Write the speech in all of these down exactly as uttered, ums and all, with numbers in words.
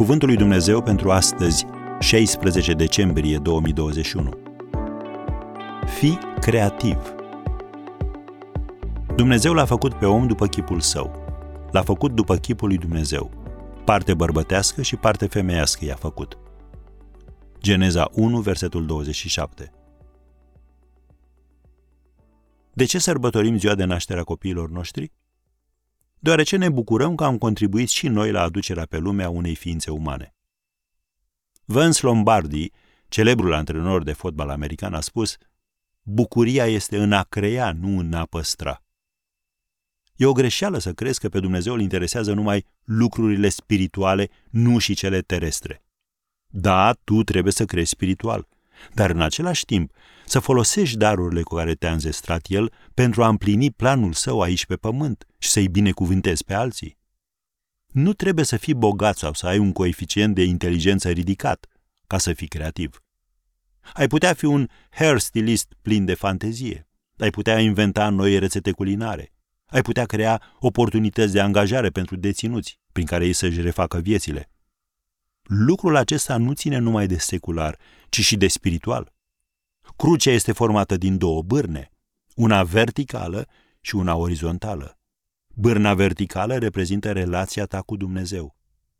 Cuvântul lui Dumnezeu pentru astăzi, șaisprezece decembrie două mii douăzeci și unu. Fii creativ. Dumnezeu l-a făcut pe om după chipul său. L-a făcut după chipul lui Dumnezeu. Parte bărbătească și parte femeiască i-a făcut. Geneza unu, versetul douăzeci și șapte. De ce sărbătorim ziua de naștere a copiilor noștri? Deoarece ne bucurăm că am contribuit și noi la aducerea pe lume a unei ființe umane. Vince Lombardi, celebrul antrenor de fotbal american, a spus: bucuria este în a crea, nu în a păstra. E o greșeală să crezi că pe Dumnezeu îl interesează numai lucrurile spirituale, nu și cele terestre. Da, tu trebuie să crești spiritual, dar în același timp să folosești darurile cu care te-a înzestrat El pentru a împlini planul Său aici pe pământ și să-i binecuvântezi pe alții. Nu trebuie să fii bogat sau să ai un coeficient de inteligență ridicat ca să fii creativ. Ai putea fi un hairstylist plin de fantezie, ai putea inventa noi rețete culinare, ai putea crea oportunități de angajare pentru deținuți, prin care ei să-și refacă viețile. Lucrul acesta nu ține numai de secular, ci și de spiritual. Crucea este formată din două bârne, una verticală și una orizontală. Bârna verticală reprezintă relația ta cu Dumnezeu.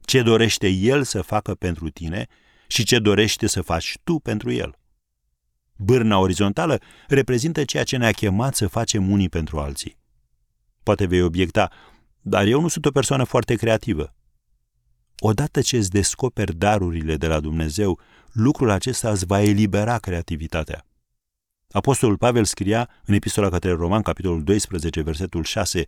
Ce dorește El să facă pentru tine și ce dorește să faci tu pentru El. Bârna orizontală reprezintă ceea ce ne-a chemat să facem unii pentru alții. Poate vei obiecta: dar eu nu sunt o persoană foarte creativă. Odată ce îți descoperi darurile de la Dumnezeu, lucrul acesta îți va elibera creativitatea. Apostolul Pavel scria în Epistola către Romani, capitolul doisprezece, versetul șase: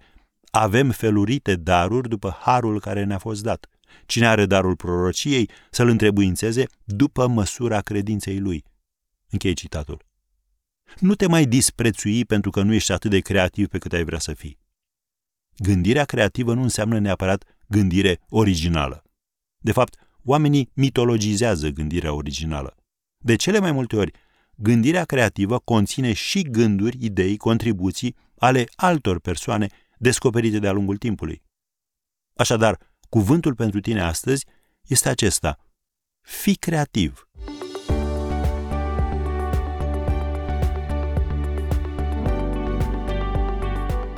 avem felurite daruri după harul care ne-a fost dat. Cine are darul prorociei să-l întrebuințeze după măsura credinței lui. Închei citatul. Nu te mai disprețui pentru că nu ești atât de creativ pe cât ai vrea să fii. Gândirea creativă nu înseamnă neapărat gândire originală. De fapt, oamenii mitologizează gândirea originală. De cele mai multe ori, gândirea creativă conține și gânduri, idei, contribuții ale altor persoane descoperite de-a lungul timpului. Așadar, cuvântul pentru tine astăzi este acesta: fii creativ!